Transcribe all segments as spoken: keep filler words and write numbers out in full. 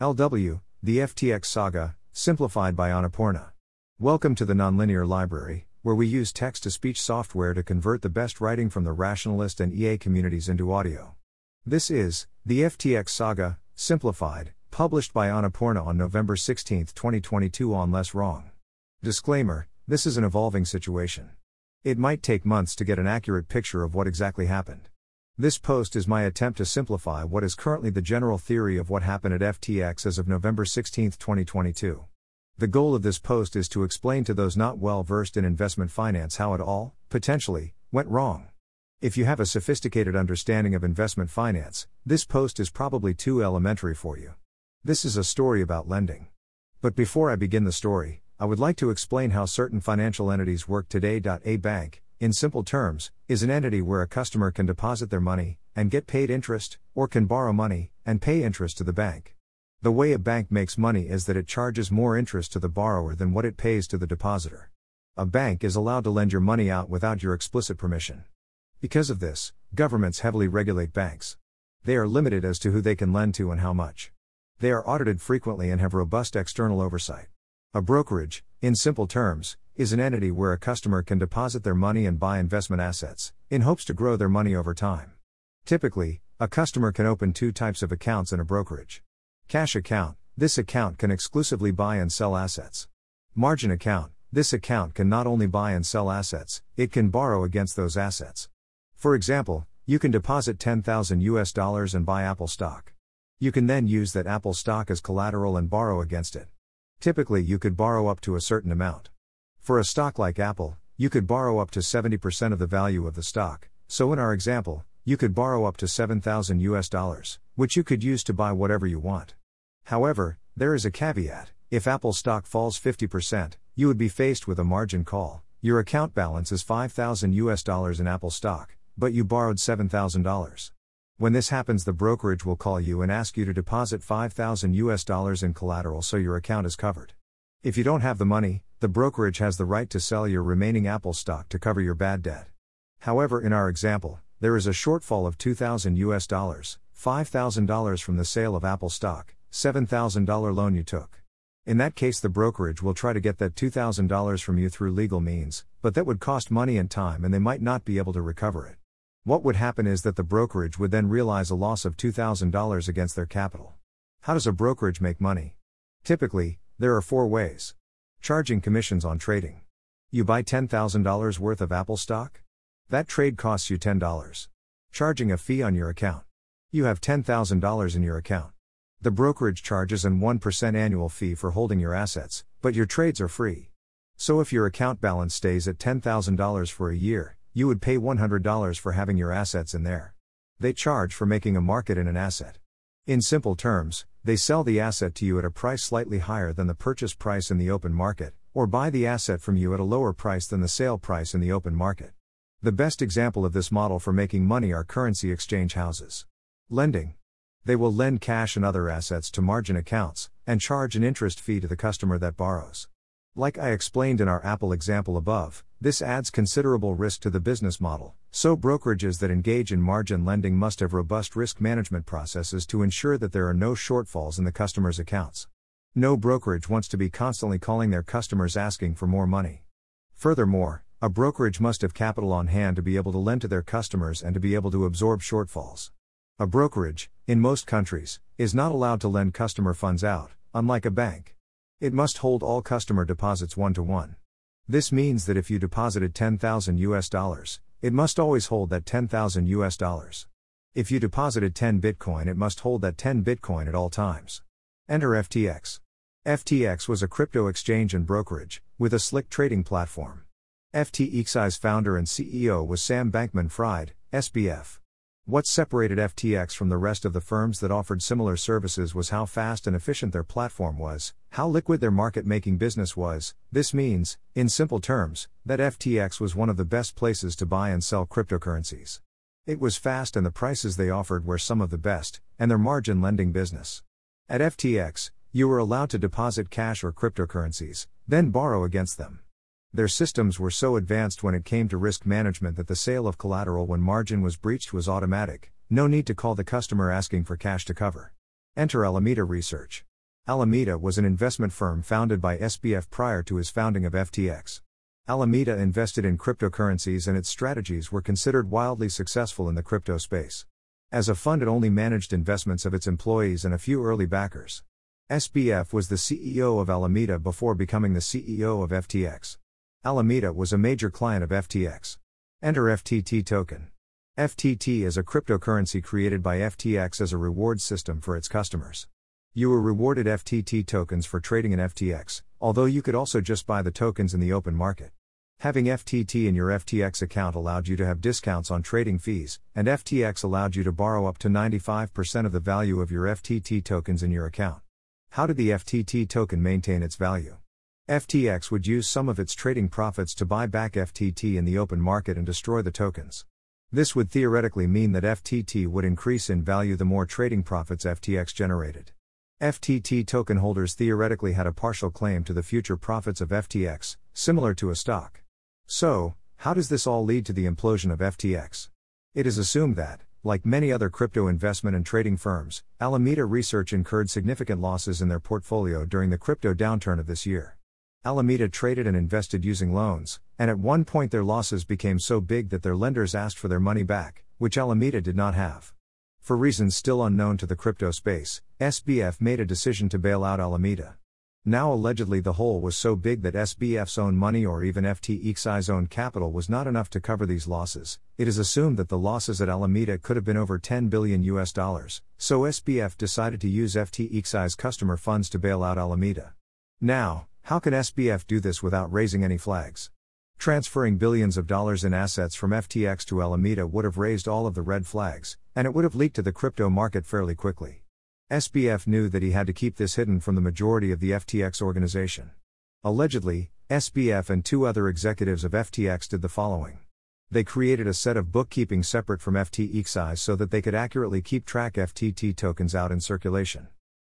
L W, the F T X saga, simplified by Annapurna. Welcome to the Nonlinear Library, where we use text-to-speech software to convert the best writing from the rationalist and E A communities into audio. This is the F T X saga, simplified, published by Annapurna on November sixteenth, twenty twenty-two on LessWrong. Disclaimer: this is an evolving situation. It might take months to get an accurate picture of what exactly happened. This post is my attempt to simplify what is currently the general theory of what happened at F T X as of November sixteenth, twenty twenty-two. The goal of this post is to explain to those not well versed in investment finance how it all, potentially, went wrong. If you have a sophisticated understanding of investment finance, this post is probably too elementary for you. This is a story about lending. But before I begin the story, I would like to explain how certain financial entities work today. A bank, in simple terms, is an entity where a customer can deposit their money and get paid interest, or can borrow money and pay interest to the bank. The way a bank makes money is that it charges more interest to the borrower than what it pays to the depositor. A bank is allowed to lend your money out without your explicit permission. Because of this, governments heavily regulate banks. They are limited as to who they can lend to and how much. They are audited frequently and have robust external oversight. A brokerage, in simple terms, is an entity where a customer can deposit their money and buy investment assets, in hopes to grow their money over time. Typically, a customer can open two types of accounts in a brokerage. Cash account: this account can exclusively buy and sell assets. Margin account: this account can not only buy and sell assets, it can borrow against those assets. For example, you can deposit ten thousand U S dollars and buy Apple stock. You can then use that Apple stock as collateral and borrow against it. Typically, you could borrow up to a certain amount. For a stock like Apple, you could borrow up to seventy percent of the value of the stock, so in our example, you could borrow up to seven thousand U S dollars, which you could use to buy whatever you want. However, there is a caveat: if Apple stock falls fifty percent, you would be faced with a margin call. Your account balance is five thousand U S dollars in Apple stock, but you borrowed seven thousand dollars. When this happens, the brokerage will call you and ask you to deposit five thousand U S dollars in collateral so your account is covered. If you don't have the money, the brokerage has the right to sell your remaining Apple stock to cover your bad debt. However, in our example, there is a shortfall of two thousand U S dollars, five thousand dollars from the sale of Apple stock, seven thousand dollars loan you took. In that case, the brokerage will try to get that two thousand dollars from you through legal means, but that would cost money and time and they might not be able to recover it. What would happen is that the brokerage would then realize a loss of two thousand dollars against their capital. How does a brokerage make money? Typically, there are four ways. Charging commissions on trading. You buy ten thousand dollars worth of Apple stock? That trade costs you ten dollars. Charging a fee on your account. You have ten thousand dollars in your account. The brokerage charges an one percent annual fee for holding your assets, but your trades are free. So if your account balance stays at ten thousand dollars for a year, you would pay one hundred dollars for having your assets in there. They charge for making a market in an asset. In simple terms, they sell the asset to you at a price slightly higher than the purchase price in the open market, or buy the asset from you at a lower price than the sale price in the open market. The best example of this model for making money are currency exchange houses. Lending. They will lend cash and other assets to margin accounts, and charge an interest fee to the customer that borrows. Like I explained in our Apple example above, this adds considerable risk to the business model, so brokerages that engage in margin lending must have robust risk management processes to ensure that there are no shortfalls in the customer's accounts. No brokerage wants to be constantly calling their customers asking for more money. Furthermore, a brokerage must have capital on hand to be able to lend to their customers and to be able to absorb shortfalls. A brokerage, in most countries, is not allowed to lend customer funds out, unlike a bank. It must hold all customer deposits one-to-one. This means that if you deposited ten thousand U S dollars, it must always hold that ten thousand U S dollars. If you deposited ten Bitcoin, it must hold that ten Bitcoin at all times. Enter F T X. F T X was a crypto exchange and brokerage, with a slick trading platform. F T X's founder and C E O was Sam Bankman-Fried, S B F. What separated F T X from the rest of the firms that offered similar services was how fast and efficient their platform was, how liquid their market-making business was. This means, in simple terms, that F T X was one of the best places to buy and sell cryptocurrencies. It was fast and the prices they offered were some of the best, and their margin lending business. At F T X, you were allowed to deposit cash or cryptocurrencies, then borrow against them. Their systems were so advanced when it came to risk management that the sale of collateral when margin was breached was automatic, no need to call the customer asking for cash to cover. Enter Alameda Research. Alameda was an investment firm founded by S B F prior to his founding of F T X. Alameda invested in cryptocurrencies and its strategies were considered wildly successful in the crypto space. As a fund, it only managed investments of its employees and a few early backers. S B F was the C E O of Alameda before becoming the C E O of F T X. Alameda was a major client of F T X. Enter F T T token. F T T is a cryptocurrency created by F T X as a reward system for its customers. You were rewarded F T T tokens for trading in F T X, although you could also just buy the tokens in the open market. Having F T T in your F T X account allowed you to have discounts on trading fees, and F T X allowed you to borrow up to ninety-five percent of the value of your F T T tokens in your account. How did the F T T token maintain its value? F T X would use some of its trading profits to buy back F T T in the open market and destroy the tokens. This would theoretically mean that F T T would increase in value the more trading profits F T X generated. F T T token holders theoretically had a partial claim to the future profits of F T X, similar to a stock. So, how does this all lead to the implosion of F T X? It is assumed that, like many other crypto investment and trading firms, Alameda Research incurred significant losses in their portfolio during the crypto downturn of this year. Alameda traded and invested using loans, and at one point their losses became so big that their lenders asked for their money back, which Alameda did not have. For reasons still unknown to the crypto space, S B F made a decision to bail out Alameda. Now allegedly the hole was so big that S B F's own money or even F T X's own capital was not enough to cover these losses. It is assumed that the losses at Alameda could have been over ten billion U S dollars, so S B F decided to use F T X's customer funds to bail out Alameda. Now, how can S B F do this without raising any flags? Transferring billions of dollars in assets from F T X to Alameda would have raised all of the red flags, and it would have leaked to the crypto market fairly quickly. S B F knew that he had to keep this hidden from the majority of the F T X organization. Allegedly, S B F and two other executives of F T X did the following. They created a set of bookkeeping separate from F T X so that they could accurately keep track of F T T tokens out in circulation.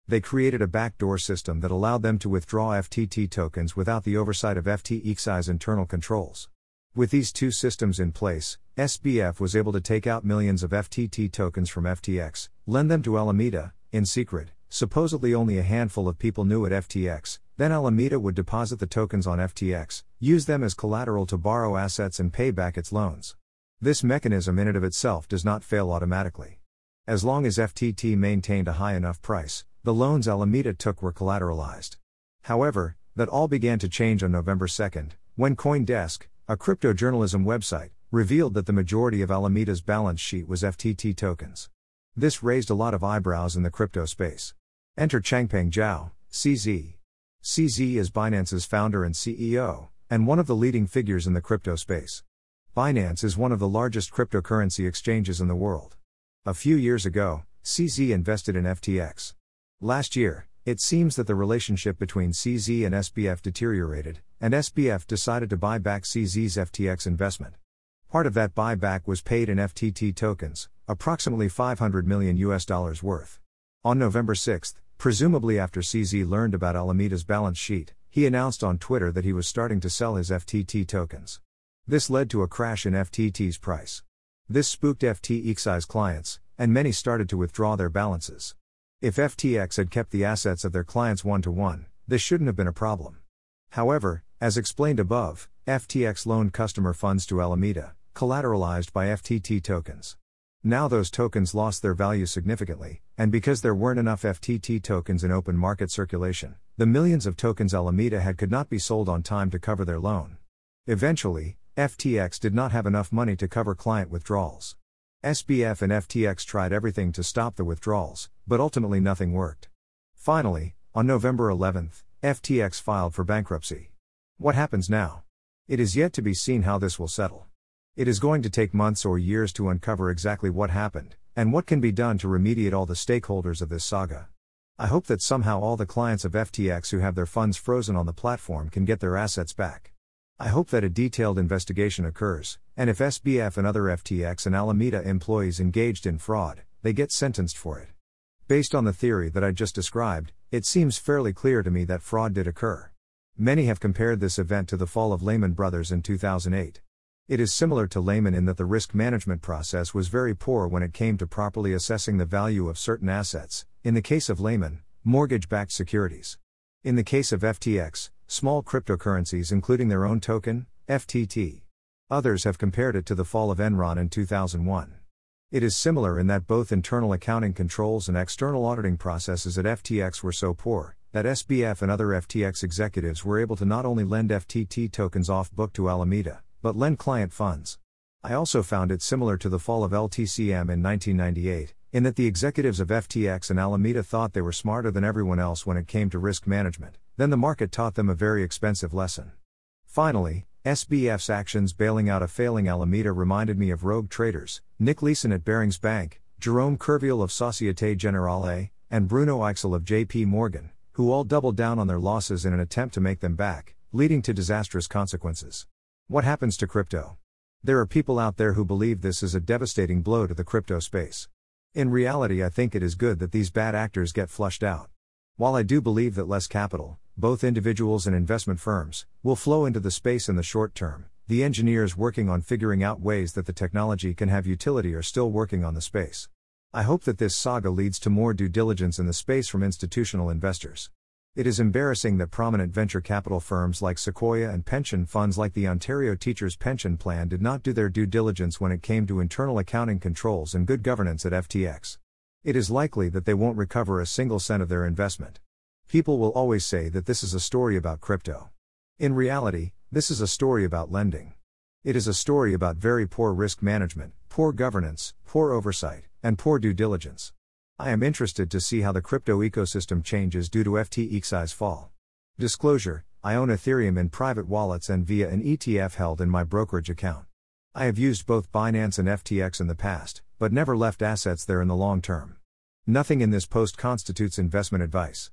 They created a backdoor system that allowed them to withdraw F T T tokens without the oversight of F T X's internal controls. With these two systems in place, S B F was able to take out millions of F T T tokens from F T X, lend them to Alameda, in secret, supposedly only a handful of people knew at F T X, then Alameda would deposit the tokens on F T X, use them as collateral to borrow assets and pay back its loans. This mechanism in and of itself does not fail automatically. As long as F T T maintained a high enough price, the loans Alameda took were collateralized. However, that all began to change on November second, when CoinDesk, a cryptojournalism website, revealed that the majority of Alameda's balance sheet was F T T tokens. This raised a lot of eyebrows in the crypto space. Enter Changpeng Zhao, C Z. C Z is Binance's founder and C E O, and one of the leading figures in the crypto space. Binance is one of the largest cryptocurrency exchanges in the world. A few years ago, C Z invested in F T X. Last year, it seems that the relationship between C Z and S B F deteriorated, and S B F decided to buy back C Z's F T X investment. Part of that buyback was paid in F T T tokens, approximately five hundred million U S dollars worth. On November sixth, presumably after C Z learned about Alameda's balance sheet, he announced on Twitter that he was starting to sell his F T T tokens. This led to a crash in F T T's price. This spooked F T X's clients, and many started to withdraw their balances. If F T X had kept the assets of their clients one-to-one, this shouldn't have been a problem. However, as explained above, F T X loaned customer funds to Alameda, collateralized by F T T tokens. Now those tokens lost their value significantly, and because there weren't enough F T T tokens in open market circulation, the millions of tokens Alameda had could not be sold on time to cover their loan. Eventually, F T X did not have enough money to cover client withdrawals. S B F and F T X tried everything to stop the withdrawals, but ultimately nothing worked. Finally, on November eleventh, F T X filed for bankruptcy. What happens now? It is yet to be seen how this will settle. It is going to take months or years to uncover exactly what happened, and what can be done to remediate all the stakeholders of this saga. I hope that somehow all the clients of F T X who have their funds frozen on the platform can get their assets back. I hope that a detailed investigation occurs, and if S B F and other F T X and Alameda employees engaged in fraud, they get sentenced for it. Based on the theory that I just described, it seems fairly clear to me that fraud did occur. Many have compared this event to the fall of Lehman Brothers in two thousand eight. It is similar to Lehman in that the risk management process was very poor when it came to properly assessing the value of certain assets, In the case of Lehman, mortgage-backed securities. In the case of F T X, small cryptocurrencies including their own token, F T T. Others have compared it to the fall of Enron in two thousand one. It is similar in that both internal accounting controls and external auditing processes at F T X were so poor that S B F and other F T X executives were able to not only lend F T T tokens off-book to Alameda, but lend client funds. I also found it similar to the fall of L T C M in nineteen ninety-eight, in that the executives of F T X and Alameda thought they were smarter than everyone else when it came to risk management, then the market taught them a very expensive lesson. Finally, S B F's actions bailing out a failing Alameda reminded me of rogue traders, Nick Leeson at Barings Bank, Jerome Curviel of Societe Generale, and Bruno Iksil of J P Morgan, who all doubled down on their losses in an attempt to make them back, leading to disastrous consequences. What happens to crypto? There are people out there who believe this is a devastating blow to the crypto space. In reality, I think it is good that these bad actors get flushed out. While I do believe that less capital, both individuals and investment firms, will flow into the space in the short term, the engineers working on figuring out ways that the technology can have utility are still working on the space. I hope that this saga leads to more due diligence in the space from institutional investors. It is embarrassing that prominent venture capital firms like Sequoia and pension funds like the Ontario Teachers Pension Plan did not do their due diligence when it came to internal accounting controls and good governance at F T X. It is likely that they won't recover a single cent of their investment. People will always say that this is a story about crypto. In reality, this is a story about lending. It is a story about very poor risk management, poor governance, poor oversight, and poor due diligence. I am interested to see how the crypto ecosystem changes due to F T X's fall. Disclosure: I own Ethereum in private wallets and via an E T F held in my brokerage account. I have used both Binance and F T X in the past, but never left assets there in the long term. Nothing in this post constitutes investment advice.